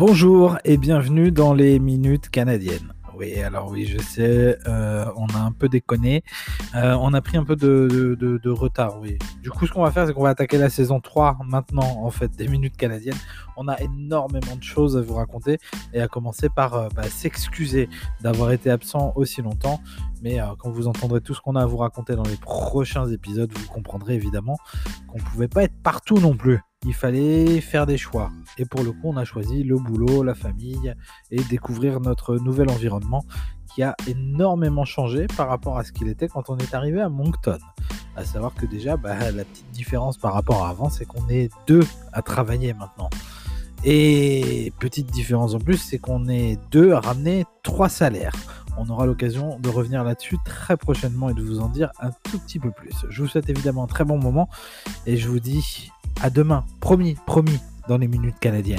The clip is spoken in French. Bonjour et bienvenue dans les minutes canadiennes. Oui, alors oui, je sais, on a un peu déconné, on a pris un peu de retard, oui. Du coup, ce qu'on va faire, c'est qu'on va attaquer la saison 3 maintenant, en fait, des minutes canadiennes. On a énormément de choses à vous raconter, et à commencer par s'excuser d'avoir été absent aussi longtemps, mais quand vous entendrez tout ce qu'on a à vous raconter dans les prochains épisodes, vous comprendrez évidemment qu'on ne pouvait pas être partout non plus. Il fallait faire des choix. Et pour le coup, on a choisi le boulot, la famille et découvrir notre nouvel environnement qui a énormément changé par rapport à ce qu'il était quand on est arrivé à Moncton. À savoir que déjà, la petite différence par rapport à avant, c'est qu'on est deux à travailler maintenant. Et petite différence en plus, c'est qu'on est deux à ramener 3 salaires. On aura l'occasion de revenir là-dessus très prochainement et de vous en dire un tout petit peu plus. Je vous souhaite évidemment un très bon moment et je vous dis à demain, promis, dans les minutes canadiennes.